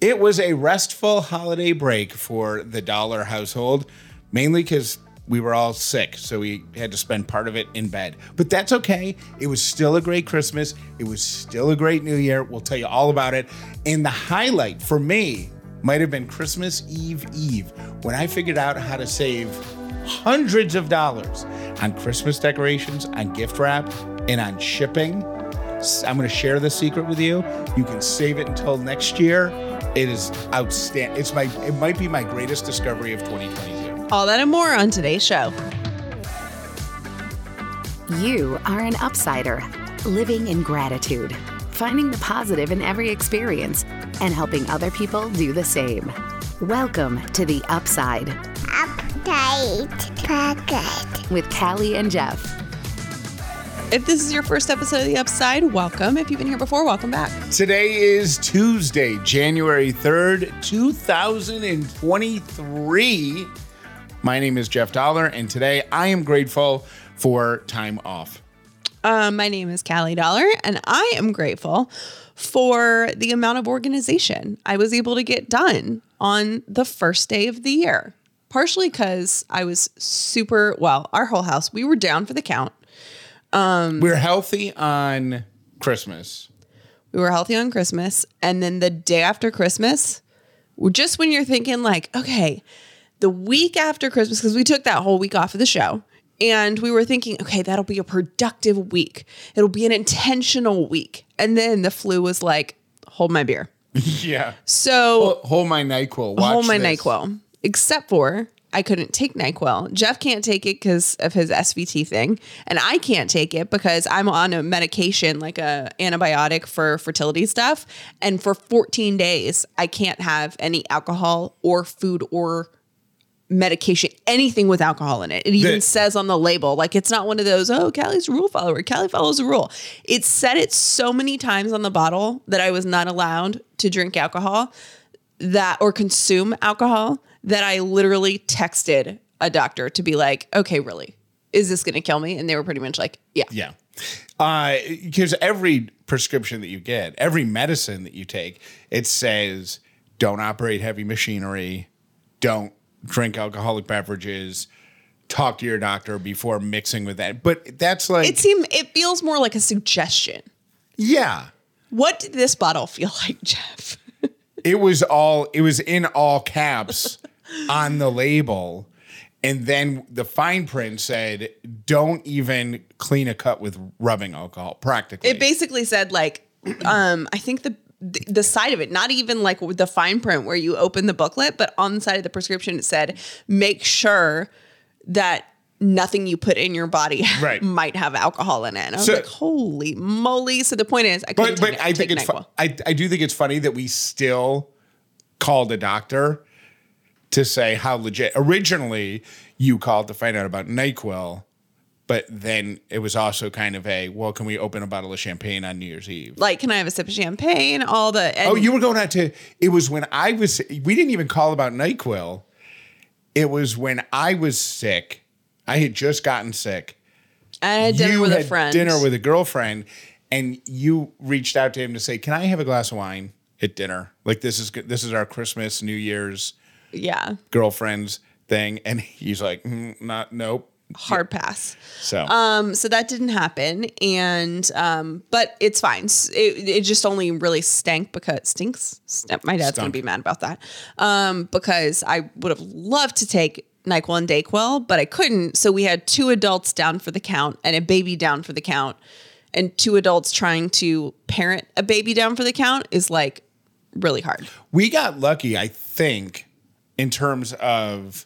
It was a restful holiday break for the Dollar household, mainly because we were all sick, so we had to spend part of it in bed. But that's okay. It was still a great Christmas. It was still a great New Year. We'll tell you all about it. And the highlight for me might have been Christmas Eve, when I figured out how to save hundreds of dollars on Christmas decorations, on gift wrap, and on shipping. I'm going to share the secret with you. You can save it until next year. It is outstanding. It might be my greatest discovery of 2022. All that and more on today's show. You are an upsider, living in gratitude, finding the positive in every experience, and helping other people do the same. Welcome to the Upside. Upside Pocket. With Callie and Jeff. If this is your first episode of The Upside, welcome. If you've been here before, welcome back. Today is Tuesday, January 3rd, 2023. My name is Jeff Dollar, and today I am grateful for time off. My name is Callie Dollar, and I am grateful for the amount of organization I was able to get done on the first day of the year. Partially because I was our whole house, we were down for the count. We're healthy on Christmas. We were healthy on Christmas. And then the day after Christmas, just when you're thinking like, okay, the week after Christmas, because we took that whole week off of the show and we were thinking, okay, that'll be a productive week. It'll be an intentional week. And then the flu was like, hold my beer. Yeah. So hold my NyQuil. Hold my NyQuil. Except for I couldn't take NyQuil. Jeff can't take it because of his SVT thing. And I can't take it because I'm on a medication, like a antibiotic for fertility stuff. And for 14 days, I can't have any alcohol or food or medication, anything with alcohol in it. It even says on the label, like it's not one of those, oh, Callie's a rule follower. Callie follows a rule. It said it so many times on the bottle that I was not allowed to drink alcohol or consume alcohol, that I literally texted a doctor to be like, okay, really, is this going to kill me? And they were pretty much like, yeah. Yeah. Because every prescription that you get, every medicine that you take, it says, don't operate heavy machinery, don't drink alcoholic beverages, talk to your doctor before mixing with that. But that's like... It feels more like a suggestion. Yeah. What did this bottle feel like, Jeff? It was in all caps on the label. And then the fine print said, don't even clean a cut with rubbing alcohol, practically. It basically said like, I think the side of it, not even like with the fine print where you open the booklet, but on the side of the prescription, it said, make sure that nothing you put in your body might have alcohol in it. And I was like, holy moly. So the point is, I do think it's funny that we still called a doctor to say how legit. Originally, you called to find out about NyQuil, but then it was also kind of a, well, can we open a bottle of champagne on New Year's Eve? Like, can I have a sip of champagne? You were going out to, it was when we didn't even call about NyQuil. It was when I was sick. I had just gotten sick. I had dinner with a friend. Dinner with a girlfriend, and you reached out to him to say, "Can I have a glass of wine at dinner? Like this is our Christmas, New Year's, girlfriends thing." And he's like, "Nope, hard pass." So that didn't happen, and but it's fine. It just only really stank because it stinks. My dad's gonna be mad about that because I would have loved to take NyQuil and DayQuil, but I couldn't. So we had two adults down for the count and a baby down for the count, and two adults trying to parent a baby down for the count is like really hard. We got lucky, I think, in terms of,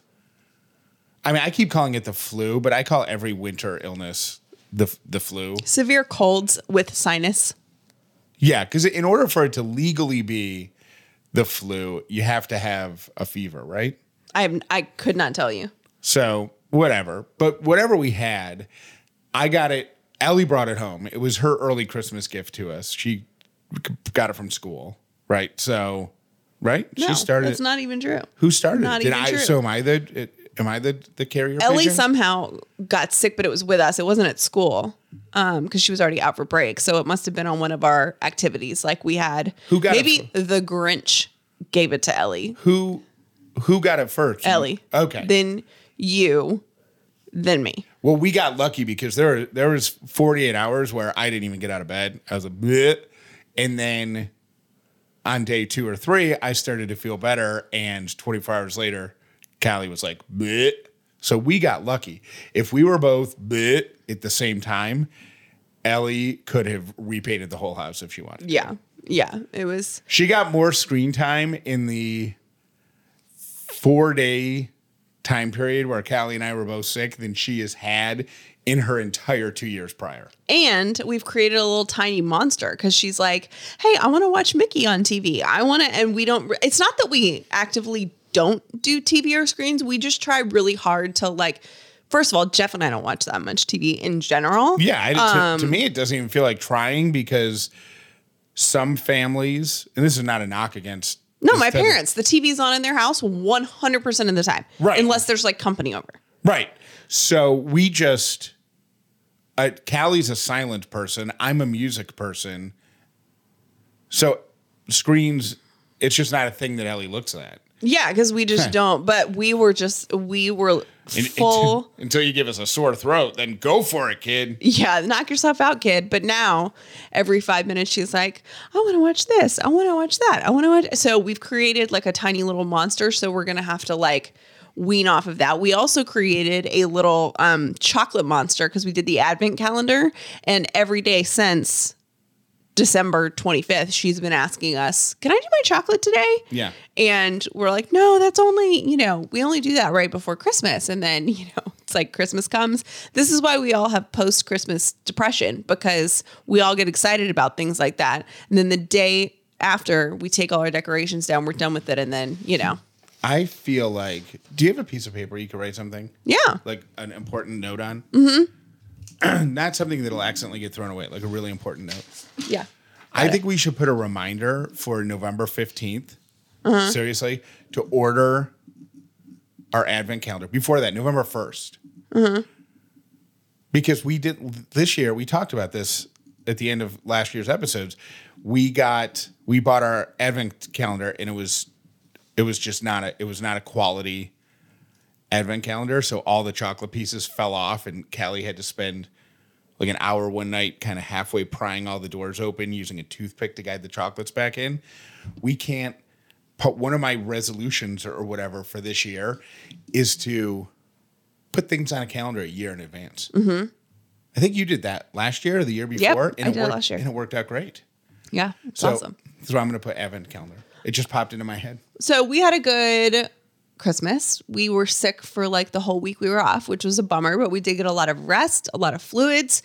I mean, I keep calling it the flu, but I call every winter illness the flu. Severe colds with sinus. Yeah. Cause in order for it to legally be the flu, you have to have a fever, right? I could not tell you. So whatever. But whatever we had, I got it. Ellie brought it home. It was her early Christmas gift to us. She got it from school, right? So, right? No, she started. That's not even true. Who started? Not even true. So am I the carrier? Ellie pigeon? Somehow got sick, but it was with us. It wasn't at school because she was already out for break. So it must have been on one of our activities, like we had. Who got maybe it the Grinch gave it to Ellie. Who got it first? Ellie. Okay. Then you. Then me. Well, we got lucky because there was 48 hours where I didn't even get out of bed. I was like, bleh. And then on day 2 or 3, I started to feel better. And 24 hours later, Callie was like, bleh. So we got lucky. If we were both bleh at the same time, Ellie could have repainted the whole house if she wanted. Yeah. Yeah. It was. She got more screen time in the 4-day time period where Callie and I were both sick than she has had in her entire 2 years prior. And we've created a little tiny monster because she's like, hey, I want to watch Mickey on TV. I want to, and we don't, it's not that we actively don't do TV or screens. We just try really hard to like, first of all, Jeff and I don't watch that much TV in general. Yeah. To me, it doesn't even feel like trying because some families, and this is not a knock against no, my parents, the TV's on in their house 100% of the time. Right. Unless there's like company over. Right. So we just, Callie's a silent person. I'm a music person. So screens, it's just not a thing that Ellie looks at. Yeah, because we just don't. But we were full. Until you give us a sore throat, then go for it, kid. Yeah, knock yourself out, kid. But now every 5 minutes, she's like, I want to watch this. I want to watch that. I want to watch. So we've created like a tiny little monster. So we're going to have to like wean off of that. We also created a little chocolate monster because we did the advent calendar. And every day since December 25th, she's been asking us, can I do my chocolate today? Yeah. And we're like, no, that's only, we only do that right before Christmas. And then, it's like Christmas comes. This is why we all have post-Christmas depression, because we all get excited about things like that. And then the day after we take all our decorations down, we're done with it. And then, I feel like, do you have a piece of paper you could write something? Yeah. Like an important note on? Mm-hmm. Not something that'll accidentally get thrown away, like a really important note. Yeah. I think we should put a reminder for November 15th, seriously, to order our advent calendar. Before that, November 1st. Uh-huh. Because we did this year, we talked about this at the end of last year's episodes. We bought our advent calendar and it was not a quality advent calendar, so all the chocolate pieces fell off, and Callie had to spend like an hour one night kind of halfway prying all the doors open using a toothpick to guide the chocolates back in. We can't put one of my resolutions or whatever for this year is to put things on a calendar a year in advance. Mm-hmm. I think you did that last year or the year before. Yep, and I did last year. And it worked out great. Yeah, it's awesome. So I'm going to put advent calendar. It just popped into my head. So we had a good Christmas. We were sick for like the whole week we were off, which was a bummer, but we did get a lot of rest, a lot of fluids.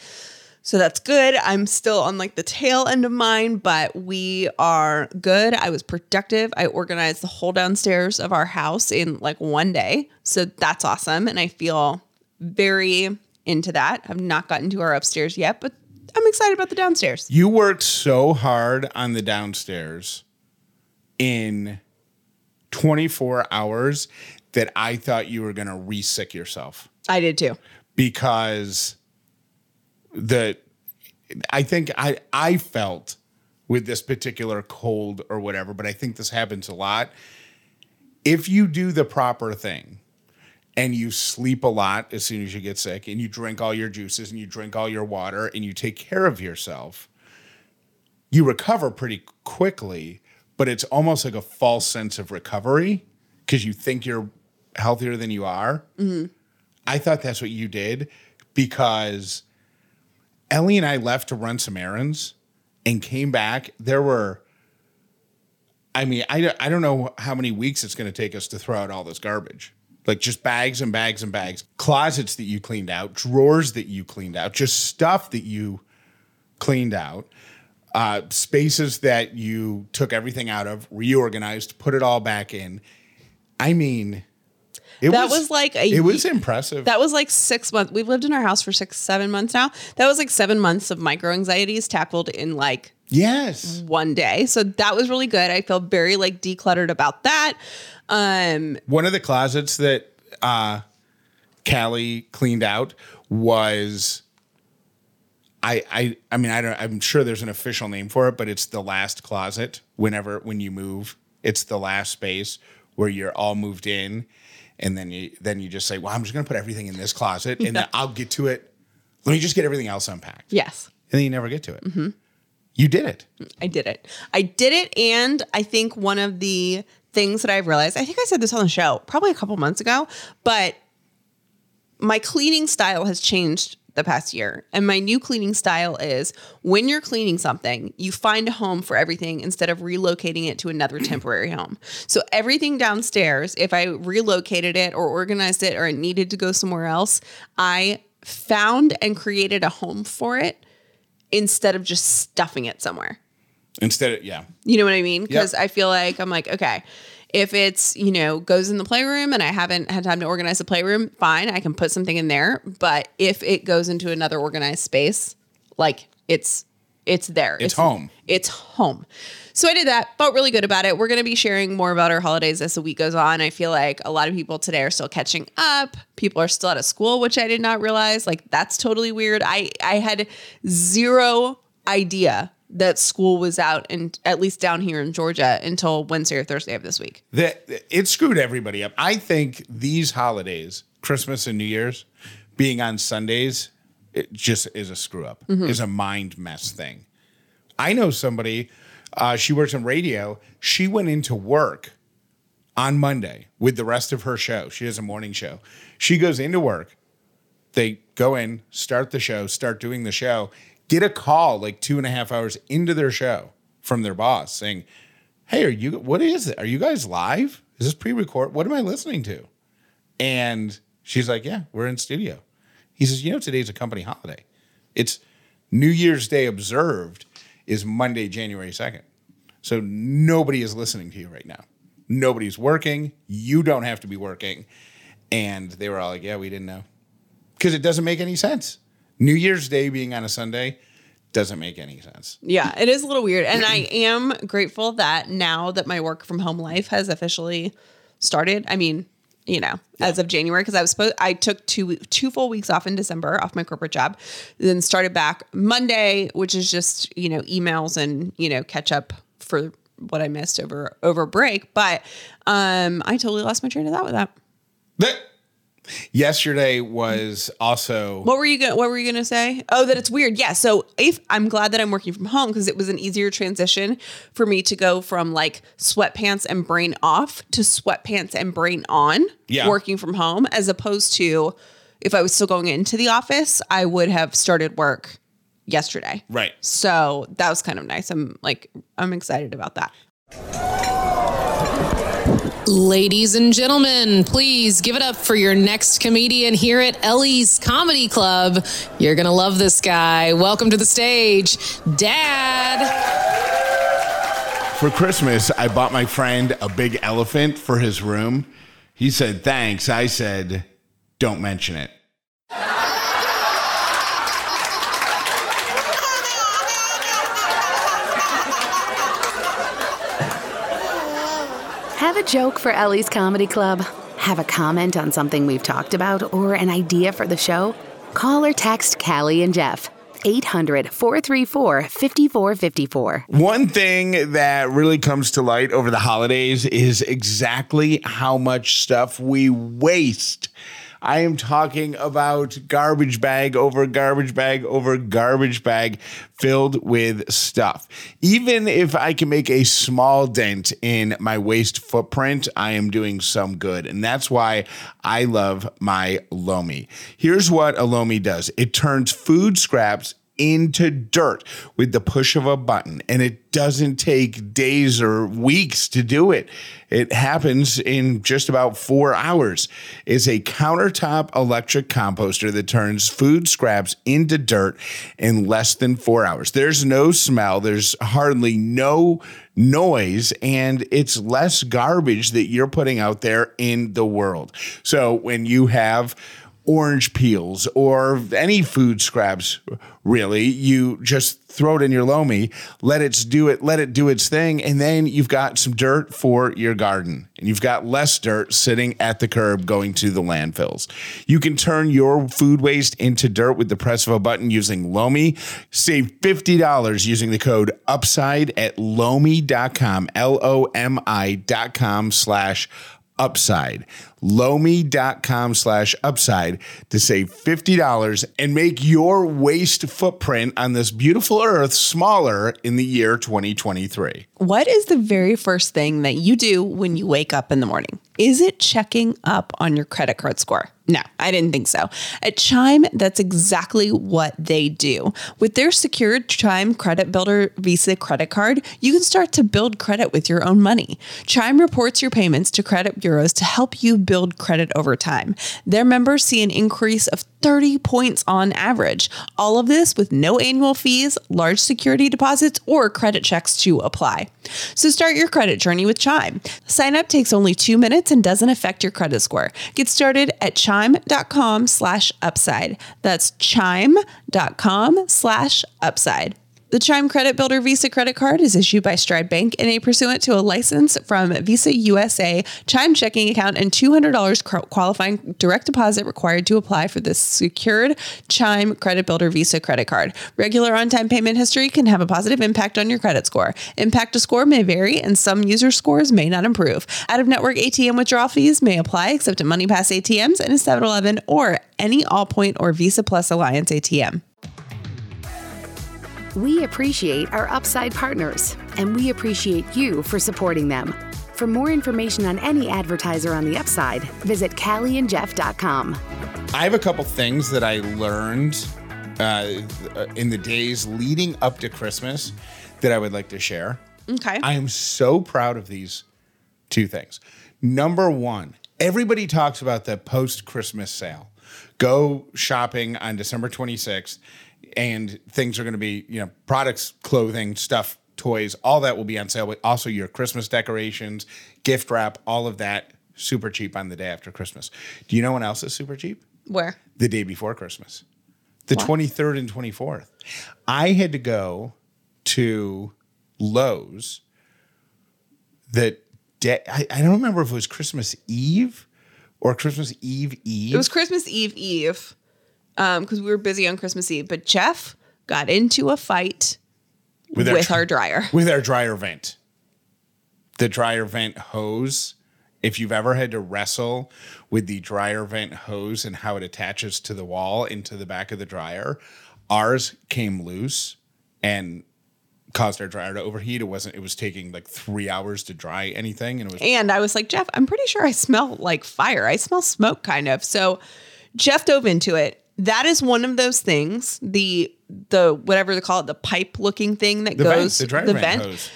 So that's good. I'm still on like the tail end of mine, but we are good. I was productive. I organized the whole downstairs of our house in like one day. So that's awesome. And I feel very into that. I've not gotten to our upstairs yet, but I'm excited about the downstairs. You worked so hard on the downstairs in 24 hours that I thought you were going to re-sick yourself. I did too. Because I felt with this particular cold or whatever, but I think this happens a lot. If you do the proper thing and you sleep a lot as soon as you get sick and you drink all your juices and you drink all your water and you take care of yourself, you recover pretty quickly. But it's almost like a false sense of recovery because you think you're healthier than you are. Mm-hmm. I thought that's what you did because Ellie and I left to run some errands and came back. There were, I don't know how many weeks it's going to take us to throw out all this garbage. Like just bags and bags and bags, closets that you cleaned out, drawers that you cleaned out, just stuff that you cleaned out. Spaces that you took everything out of, reorganized, put it all back in. I mean, it was impressive. That was like 6 months. We've lived in our house for 7 months now. That was like 7 months of micro anxieties tackled in like one day. So that was really good. I feel very like decluttered about that. One of the closets that Callie cleaned out was I'm sure there's an official name for it, but it's the last closet. When you move, it's the last space where you're all moved in, and then you just say, "Well, I'm just going to put everything in this closet, and then I'll get to it. Let me just get everything else unpacked." Yes, and then you never get to it. Mm-hmm. You did it. I did it, and I think one of the things that I've realized, I think I said this on the show probably a couple months ago, but my cleaning style has changed the past year. And my new cleaning style is when you're cleaning something, you find a home for everything instead of relocating it to another temporary home. So everything downstairs, if I relocated it or organized it or it needed to go somewhere else, I found and created a home for it instead of just stuffing it somewhere. You know what I mean? Because I feel like I'm like, okay, if it's, goes in the playroom and I haven't had time to organize the playroom, fine, I can put something in there. But if it goes into another organized space, like it's there. It's home. It's home. So I did that, felt really good about it. We're going to be sharing more about our holidays as the week goes on. I feel like a lot of people today are still catching up. People are still out of school, which I did not realize. Like, that's totally weird. I had zero idea that school was out, and at least down here in Georgia, until Wednesday or Thursday of this week. It screwed everybody up. I think these holidays, Christmas and New Year's, being on Sundays, it just is a screw up. Mm-hmm. Is a mind mess thing. I know somebody, she works in radio. She went into work on Monday with the rest of her show. She has a morning show. She goes into work. They go in, start the show, start doing the show, get a call like 2.5 hours into their show from their boss saying, "Hey, what is it? Are you guys live? Is this pre-record? What am I listening to?" And she's like, "Yeah, we're in studio." He says, "Today's a company holiday. It's New Year's Day observed is Monday, January 2nd. So nobody is listening to you right now. Nobody's working. You don't have to be working." And they were all like, "Yeah, we didn't know." Because it doesn't make any sense. New Year's Day being on a Sunday doesn't make any sense. Yeah, it is a little weird. And I am grateful that now that my work from home life has officially started, as of January, because I took two full weeks off in December off my corporate job, then started back Monday, which is just, emails and, catch up for what I missed over break. But I totally lost my train of thought with that. Yesterday was also... What were you going to say? Oh, that it's weird. Yeah. So I'm glad that I'm working from home, because it was an easier transition for me to go from like sweatpants and brain off to sweatpants and brain on working from home, as opposed to if I was still going into the office, I would have started work yesterday. Right. So that was kind of nice. I'm excited about that. Ladies and gentlemen, please give it up for your next comedian here at Ellie's Comedy Club. You're going to love this guy. Welcome to the stage, Dad. For Christmas, I bought my friend a big elephant for his room. He said, "Thanks." I said, "Don't mention it." Have a joke for Ellie's Comedy Club? Have a comment on something we've talked about or an idea for the show? Call or text Callie and Jeff, 800-434-5454. One thing that really comes to light over the holidays is exactly how much stuff we waste. I am talking about garbage bag over garbage bag over garbage bag filled with stuff. Even if I can make a small dent in my waste footprint, I am doing some good. And that's why I love my Lomi. Here's what a Lomi does. It turns food scraps into dirt with the push of a button. And it doesn't take days or weeks to do it. It happens in just about 4 hours. It's a countertop electric composter that turns food scraps into dirt in less than 4 hours. There's no smell. There's hardly no noise, and it's less garbage that you're putting out there in the world. So when you have orange peels or any food scraps, really, you just throw it in your Lomi, let it do its thing, and then you've got some dirt for your garden, and you've got less dirt sitting at the curb going to the landfills. You can turn your food waste into dirt with the press of a button using Lomi. Save $50 using the code UPSIDE at Lomi.com, LOMI.com/Upside, Lomi.com/upside to save $50 and make your waste footprint on this beautiful earth smaller in the year 2023. What is the very first thing that you do when you wake up in the morning? Is it checking up on your credit card score? No, I didn't think so. At Chime, that's exactly what they do. With their secured Chime Credit Builder Visa credit card, you can start to build credit with your own money. Chime reports your payments to credit bureaus to help you build credit over time. Their members see an increase of 30 points on average. All of this with no annual fees, large security deposits, or credit checks to apply. So start your credit journey with Chime. Sign up takes only 2 minutes and doesn't affect your credit score. Get started at Chime.com/upside. That's Chime.com/upside. The Chime Credit Builder Visa Credit Card is issued by Stride Bank and pursuant to a license from Visa USA, Chime checking account, and $200 qualifying direct deposit required to apply for this secured Chime Credit Builder Visa Credit Card. Regular on-time payment history can have a positive impact on your credit score. Impact to score may vary, and some user scores may not improve. Out-of-network ATM withdrawal fees may apply except at MoneyPass ATMs and a 7-Eleven or any Allpoint or Visa Plus Alliance ATM. We appreciate our Upside partners, and we appreciate you for supporting them. For more information on any advertiser on the Upside, visit CallieAndJeff.com. I have a couple things that I learned in the days leading up to Christmas that I would like to share. Okay. I am so proud of these two things. Number one, everybody talks about the post-Christmas sale. Go shopping on December 26th. And things are going to be, you know, products, clothing, stuff, toys, all that will be on sale. But also your Christmas decorations, gift wrap, all of that, super cheap on the day after Christmas. Do you know when else is super cheap? Where? The day before Christmas. The what? 23rd and 24th. I had to go to Lowe's that day. I don't remember if it was Christmas Eve or Christmas Eve Eve. It was Christmas Eve Eve. Because we were busy on Christmas Eve, but Jeff got into a fight with our dryer vent, the dryer vent hose. If you've ever had to wrestle with the dryer vent hose and how it attaches to the wall into the back of the dryer, ours came loose and caused our dryer to overheat. It was taking like 3 hours to dry anything. And I was like, Jeff, I'm pretty sure I smell like fire. I smell smoke kind of. So Jeff dove into it. That is one of those things, the whatever they call it, the pipe looking thing that goes to the vent. Hose.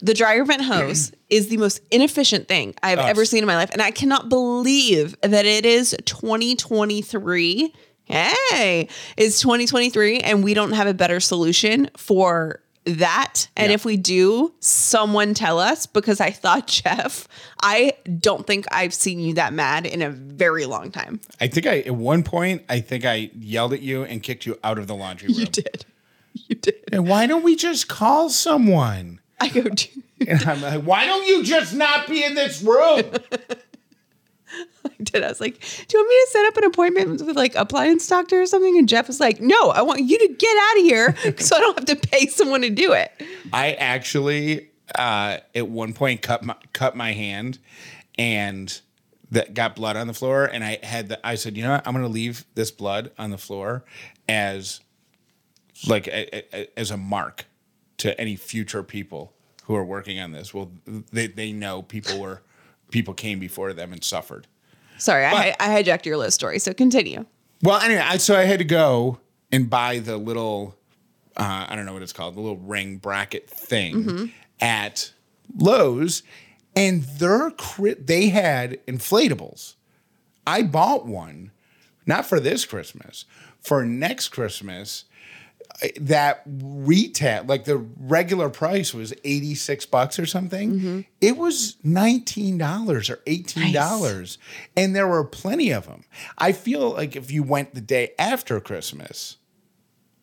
The dryer vent hose is the most inefficient thing I've ever seen in my life. And I cannot believe that it is 2023. Hey, it's 2023 and we don't have a better solution for that. And if we do, someone tell us, because I thought, Jeff, I don't think I've seen you that mad in a very long time. At one point, I think I yelled at you and kicked you out of the laundry room. You did. And why don't we just call someone? I go, dude. And I'm like, why don't you just not be in this room? I was like, do you want me to set up an appointment with like appliance doctor or something? And Jeff was like, no, I want you to get out of here so I don't have to pay someone to do it. I actually, at one point cut my hand and that got blood on the floor. And I said, you know what? I'm going to leave this blood on the floor as like, as a mark to any future people who are working on this. Well, they know people came before them and suffered. Sorry, but I hijacked your Lowe's story, so continue. Well, anyway, so I had to go and buy the little I don't know what it's called, the little ring bracket thing at Lowe's, and they had inflatables. I bought one, not for this Christmas, for next Christmas. That retail, like the regular price was $86 or something. It was $19 or $18. Nice. And there were plenty of them. I feel like if you went the day after Christmas,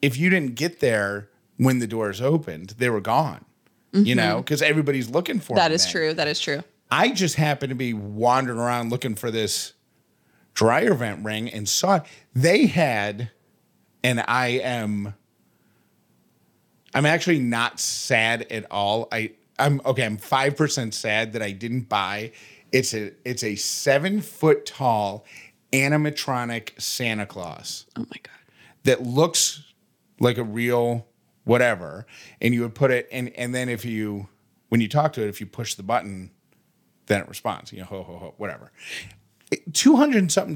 if you didn't get there when the doors opened, they were gone, you know, because everybody's looking for them. That is true. That is true. I just happened to be wandering around looking for this dryer vent ring and saw it. They had, and I'm actually not sad at all. I'm 5% sad that I didn't buy. It's a 7-foot tall animatronic Santa Claus. Oh my God. That looks like a real whatever. And you would put it and then when you talk to it, if you push the button, then it responds, you know, ho, ho, ho, whatever. $200 and something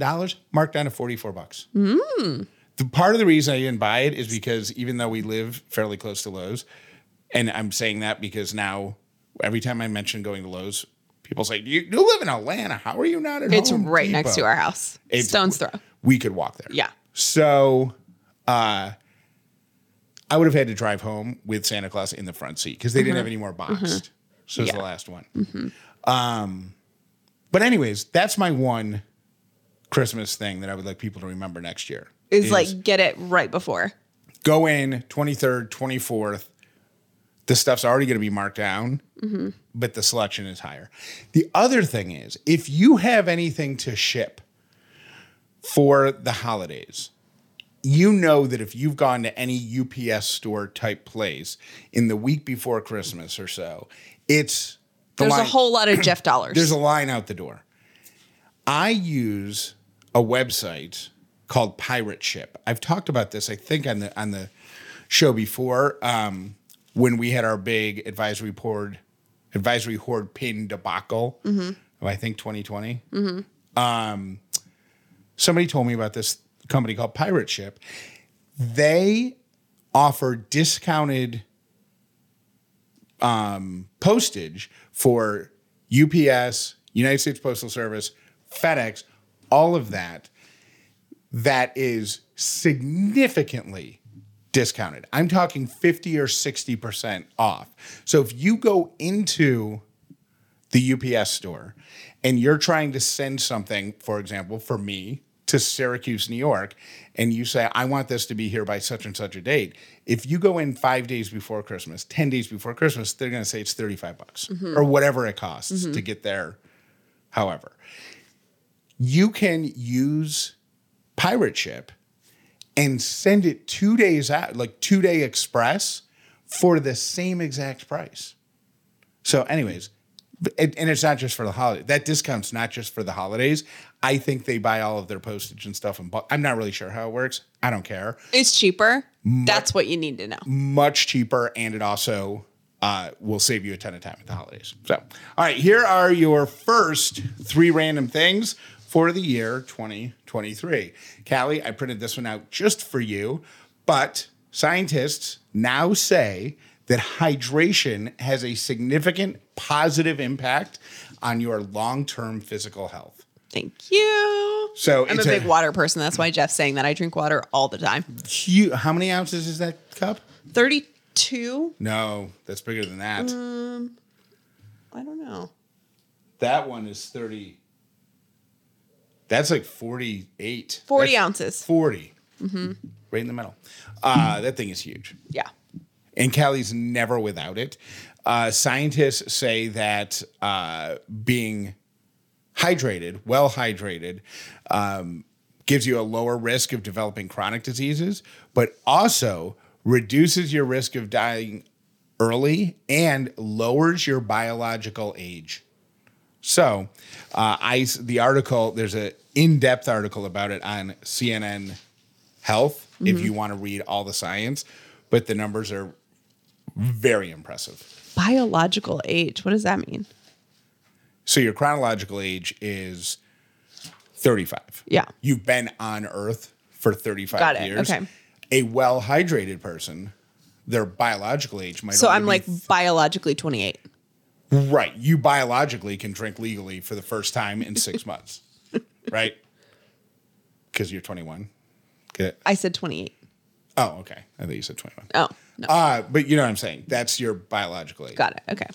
marked down to $44. The part of the reason I didn't buy it is because even though we live fairly close to Lowe's, and I'm saying that because now every time I mention going to Lowe's, people say, you live in Atlanta. How are you not at Home Depot? It's right next to our house. Stone's throw. We could walk there. Yeah. So I would have had to drive home with Santa Claus in the front seat because they didn't have any more boxed. So it was the last one. But anyways, that's my one Christmas thing that I would like people to remember next year. Is like get it right before. Go in 23rd, 24th. The stuff's already going to be marked down, but the selection is higher. The other thing is, if you have anything to ship for the holidays, you know that if you've gone to any UPS store type place in the week before Christmas or so, there's a whole lot of Jeff Dollars. There's a line out the door. I use a website called Pirate Ship. I've talked about this, I think, on the show before, when we had our big advisory hoard pin debacle of, I think, 2020. Somebody told me about this company called Pirate Ship. They offer discounted postage for UPS, United States Postal Service, FedEx, all of that. That is significantly discounted. I'm talking 50 or 60% off. So if you go into the UPS store and you're trying to send something, for example, for me to Syracuse, New York, and you say, I want this to be here by such and such a date. If you go in 5 days before Christmas, 10 days before Christmas, they're going to say it's $35 or whatever it costs to get there. However, you can use Pirate Ship and send it 2 days out, like 2-day express for the same exact price. So anyways, and it's not just for the holiday. That discount's not just for the holidays. I think they buy all of their postage and stuff in bulk. I'm not really sure how it works. I don't care. It's cheaper. That's what you need to know. Much cheaper. And it also will save you a ton of time at the holidays. So, all right, here are your first 3 random things for the year 2023. Callie, I printed this one out just for you, but scientists now say that hydration has a significant positive impact on your long-term physical health. Thank you. So I'm a big water person. That's why Jeff's saying that. I drink water all the time. How many ounces is that cup? 32. No, that's bigger than that. I don't know. That one is 30. That's like 48. 40 That's ounces. 40. Right in the middle. That thing is huge. Yeah. And Callie's never without it. Scientists say that being hydrated, well hydrated, gives you a lower risk of developing chronic diseases, but also reduces your risk of dying early and lowers your biological age. So, there's an in-depth article about it on CNN Health, if you want to read all the science, but the numbers are very impressive. Biological age, what does that mean? So your chronological age is 35. Yeah. You've been on Earth for 35 years. Got it, okay. A well-hydrated person their biological age might. So I'm like biologically 28. Right. You biologically can drink legally for the first time in 6 months. Right? Because you're 21. I said 28. Oh, okay. I thought you said 21. Oh, no. But you know what I'm saying. That's your biological age. Got it. Okay.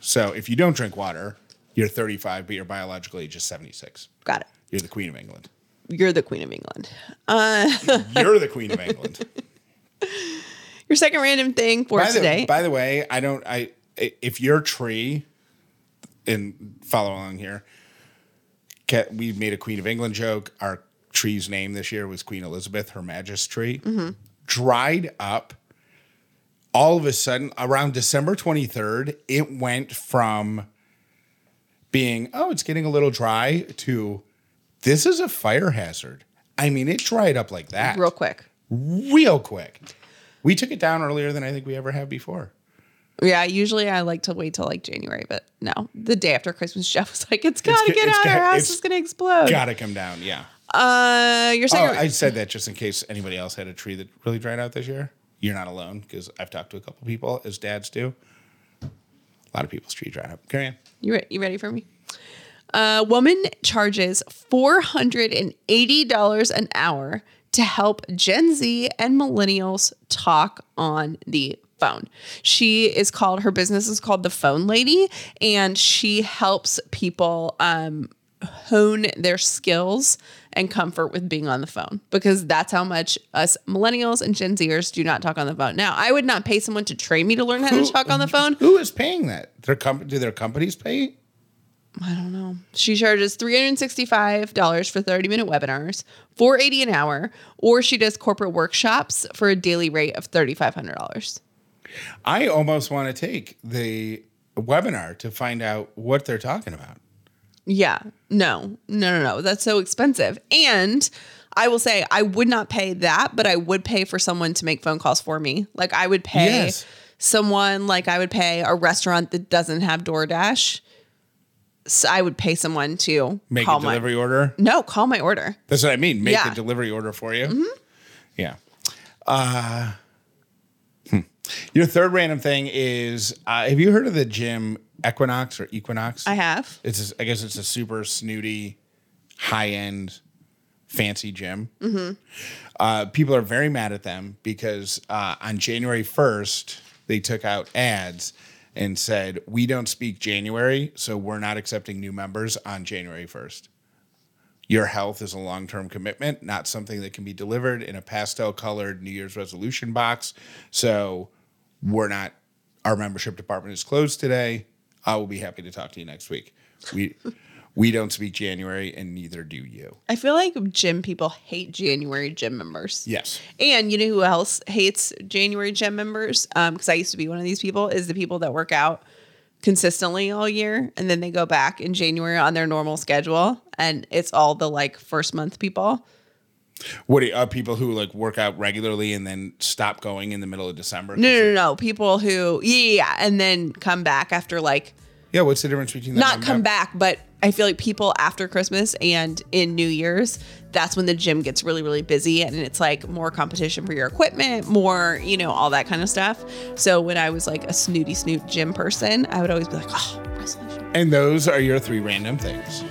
So if you don't drink water, you're 35, but your biological age is 76. Got it. You're the Queen of England. You're the Queen of England. You're the Queen of England. Your second random thing for today. By the way, if your tree, and follow along here, we made a Queen of England joke. Our tree's name this year was Queen Elizabeth, Her Majesty's tree. Mm-hmm. Dried up. All of a sudden, around December 23rd, it went from being, oh, it's getting a little dry, to this is a fire hazard. I mean, it dried up like that. Real quick. We took it down earlier than I think we ever have before. Yeah, usually I like to wait till like January, but no. The day after Christmas, Jeff was like, it's gotta get out, our house is gonna explode. Gotta come down, yeah. I said that just in case anybody else had a tree that really dried out this year. You're not alone, because I've talked to a couple people, as dads do. A lot of people's tree dried up. Carry on. You ready for me? Woman charges $480 an hour to help Gen Z and millennials talk on the phone. Her business is called The Phone Lady, and she helps people hone their skills and comfort with being on the phone, because that's how much us millennials and Gen Zers do not talk on the phone. Now, I would not pay someone to train me to learn how to talk on the phone. Who is paying that? Do their companies pay it? I don't know. She charges $365 for 30-minute webinars, $480 an hour, or she does corporate workshops for a daily rate of $3,500. I almost want to take the webinar to find out what they're talking about. Yeah. No. That's so expensive. And I will say I would not pay that, but I would pay for someone to make phone calls for me. Like I would pay someone, like I would pay a restaurant that doesn't have DoorDash. So I would pay someone to make a delivery order. No, call my order. That's what I mean. Make the delivery order for you. Mm-hmm. Yeah. Your third random thing is, have you heard of the gym Equinox or Equinox? I have. I guess it's a super snooty, high-end, fancy gym. Mm-hmm. People are very mad at them because on January 1st, they took out ads and said, we don't speak January, so we're not accepting new members on January 1st. Your health is a long-term commitment, not something that can be delivered in a pastel-colored New Year's resolution box. So our membership department is closed today. I will be happy to talk to you next week. We don't speak January, and neither do you. I feel like gym people hate January gym members. Yes. And you know who else hates January gym members? Because I used to be one of these people, is the people that work out consistently all year, and then they go back in January on their normal schedule, and it's all the first month people. What are people who work out regularly and then stop going in the middle of December? No. People who and then come back after what's the difference between not come back, but I feel like people after Christmas and in New Year's, that's when the gym gets really, really busy, and it's more competition for your equipment, more, all that kind of stuff. So when I was a snooty snoot gym person, I would always be oh, resolution. And those are your three random things.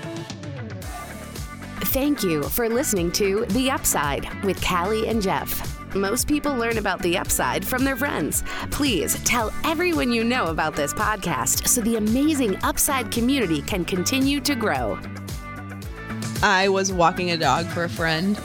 Thank you for listening to The Upside with Callie and Jeff. Most people learn about The Upside from their friends. Please tell everyone you know about this podcast so the amazing Upside community can continue to grow. I was walking a dog for a friend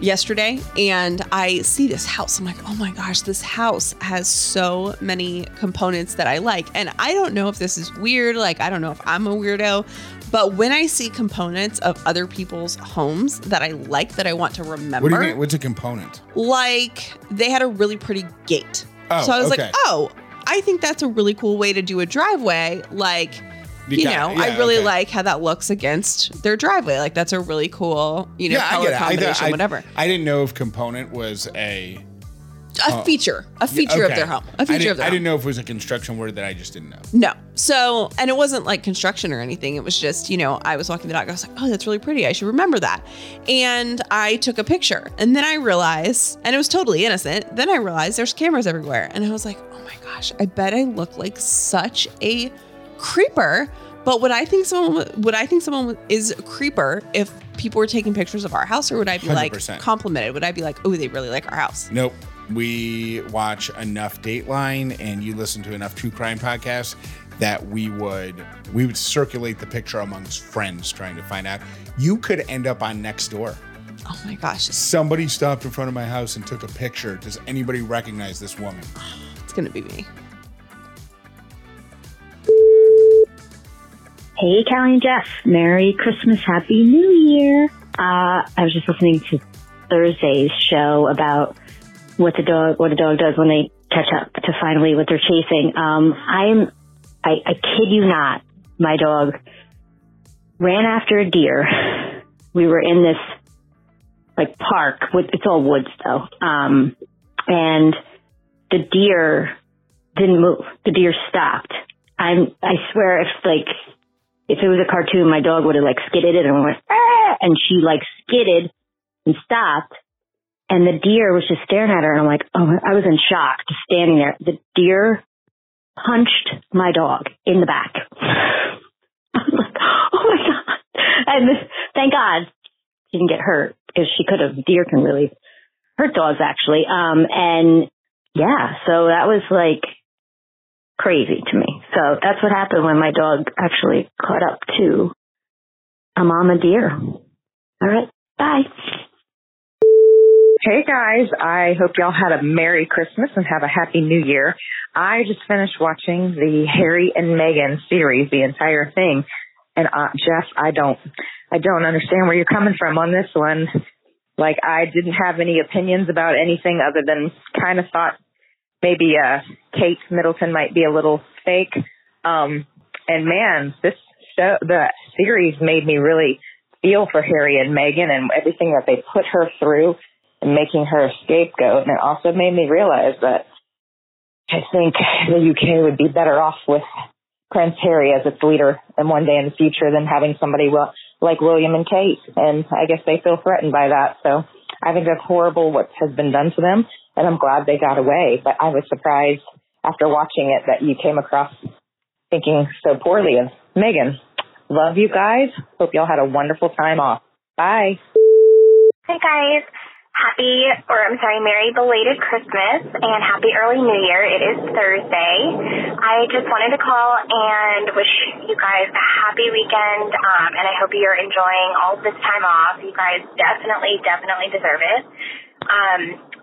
yesterday, and I see this house. I'm like, oh my gosh, this house has so many components that I like. And I don't know if this is weird. I don't know if I'm a weirdo. But when I see components of other people's homes that I like, that I want to remember. What do you mean? What's a component? They had a really pretty gate. Oh, so I was I think that's a really cool way to do a driveway. I really like how that looks against their driveway. That's a really cool, color combination, whatever. I didn't know if component was a feature of their home. I didn't know if it was a construction word that I just didn't know. No. So, and it wasn't like construction or anything. It was just, you know, I was walking the dog. I was like, oh, that's really pretty. I should remember that. And I took a picture, and then I realized, and it was totally innocent. Then I realized there's cameras everywhere. And I was like, oh my gosh, I bet I look like such a creeper. But would I think someone is a creeper if people were taking pictures of our house, or would I be 100%. Like complimented? Would I be like, oh, they really like our house? Nope. We watch enough Dateline and you listen to enough true crime podcasts that we would circulate the picture amongst friends trying to find out. You could end up on Next Door. Oh my gosh. Somebody stopped in front of my house and took a picture. Does anybody recognize this woman? It's going to be me. Hey, Callie and Jeff. Merry Christmas. Happy New Year. I was just listening to Thursday's show about what a dog does when they catch up to finally what they're chasing. I kid you not, my dog ran after a deer. We were in this like park with, it's all woods though. And the deer didn't move. The deer stopped. I swear if it was a cartoon, my dog would have like skidded it and went, ah! And she like skidded and stopped. And the deer was just staring at her. And I'm like, oh, I was in shock just standing there. The deer punched my dog in the back. I'm like, oh my God. And thank God she didn't get hurt, because she could have. Deer can really hurt dogs, actually. And yeah, so that was like crazy to me. So that's what happened when my dog actually caught up to a mama deer. All right. Bye. Hey guys, I hope y'all had a Merry Christmas and have a Happy New Year. I just finished watching the Harry and Meghan series, the entire thing. And Jeff, I don't understand where you're coming from on this one. Like, I didn't have any opinions about anything other than kind of thought maybe Kate Middleton might be a little fake. And man, the series made me really feel for Harry and Meghan and everything that they put her through. And making her a scapegoat. And it also made me realize that I think the UK would be better off with Prince Harry as its leader in one day in the future than having somebody like William and Kate. And I guess they feel threatened by that. So I think that's horrible what has been done to them. And I'm glad they got away. But I was surprised after watching it that you came across thinking so poorly of Meghan. Love you guys. Hope y'all had a wonderful time off. Bye. Hey, guys. Merry belated Christmas and happy early New Year. It is Thursday. I just wanted to call and wish you guys a happy weekend, and I hope you're enjoying all this time off. You guys definitely deserve it.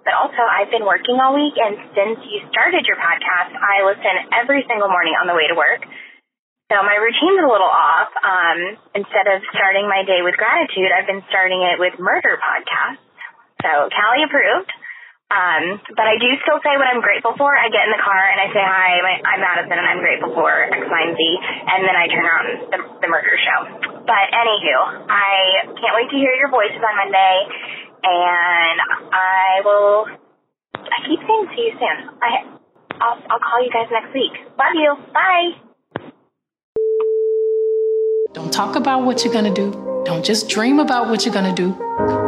But also, I've been working all week, and since you started your podcast, I listen every single morning on the way to work. So my routine's a little off. Instead of starting my day with gratitude, I've been starting it with murder podcasts. So Callie approved, but I do still say what I'm grateful for. I get in the car and I say, hi, I'm Madison and I'm grateful for X, Y, and Z, and then I turn on the murder show. But anywho, I can't wait to hear your voices on Monday, and I keep saying see you soon. I'll call you guys next week. Love you. Bye. Don't talk about what you're going to do. Don't just dream about what you're going to do.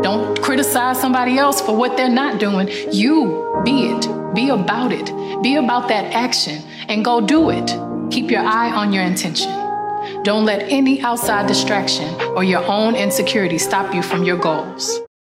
Don't criticize somebody else for what they're not doing. You be it. Be about it. Be about that action and go do it. Keep your eye on your intention. Don't let any outside distraction or your own insecurity stop you from your goals.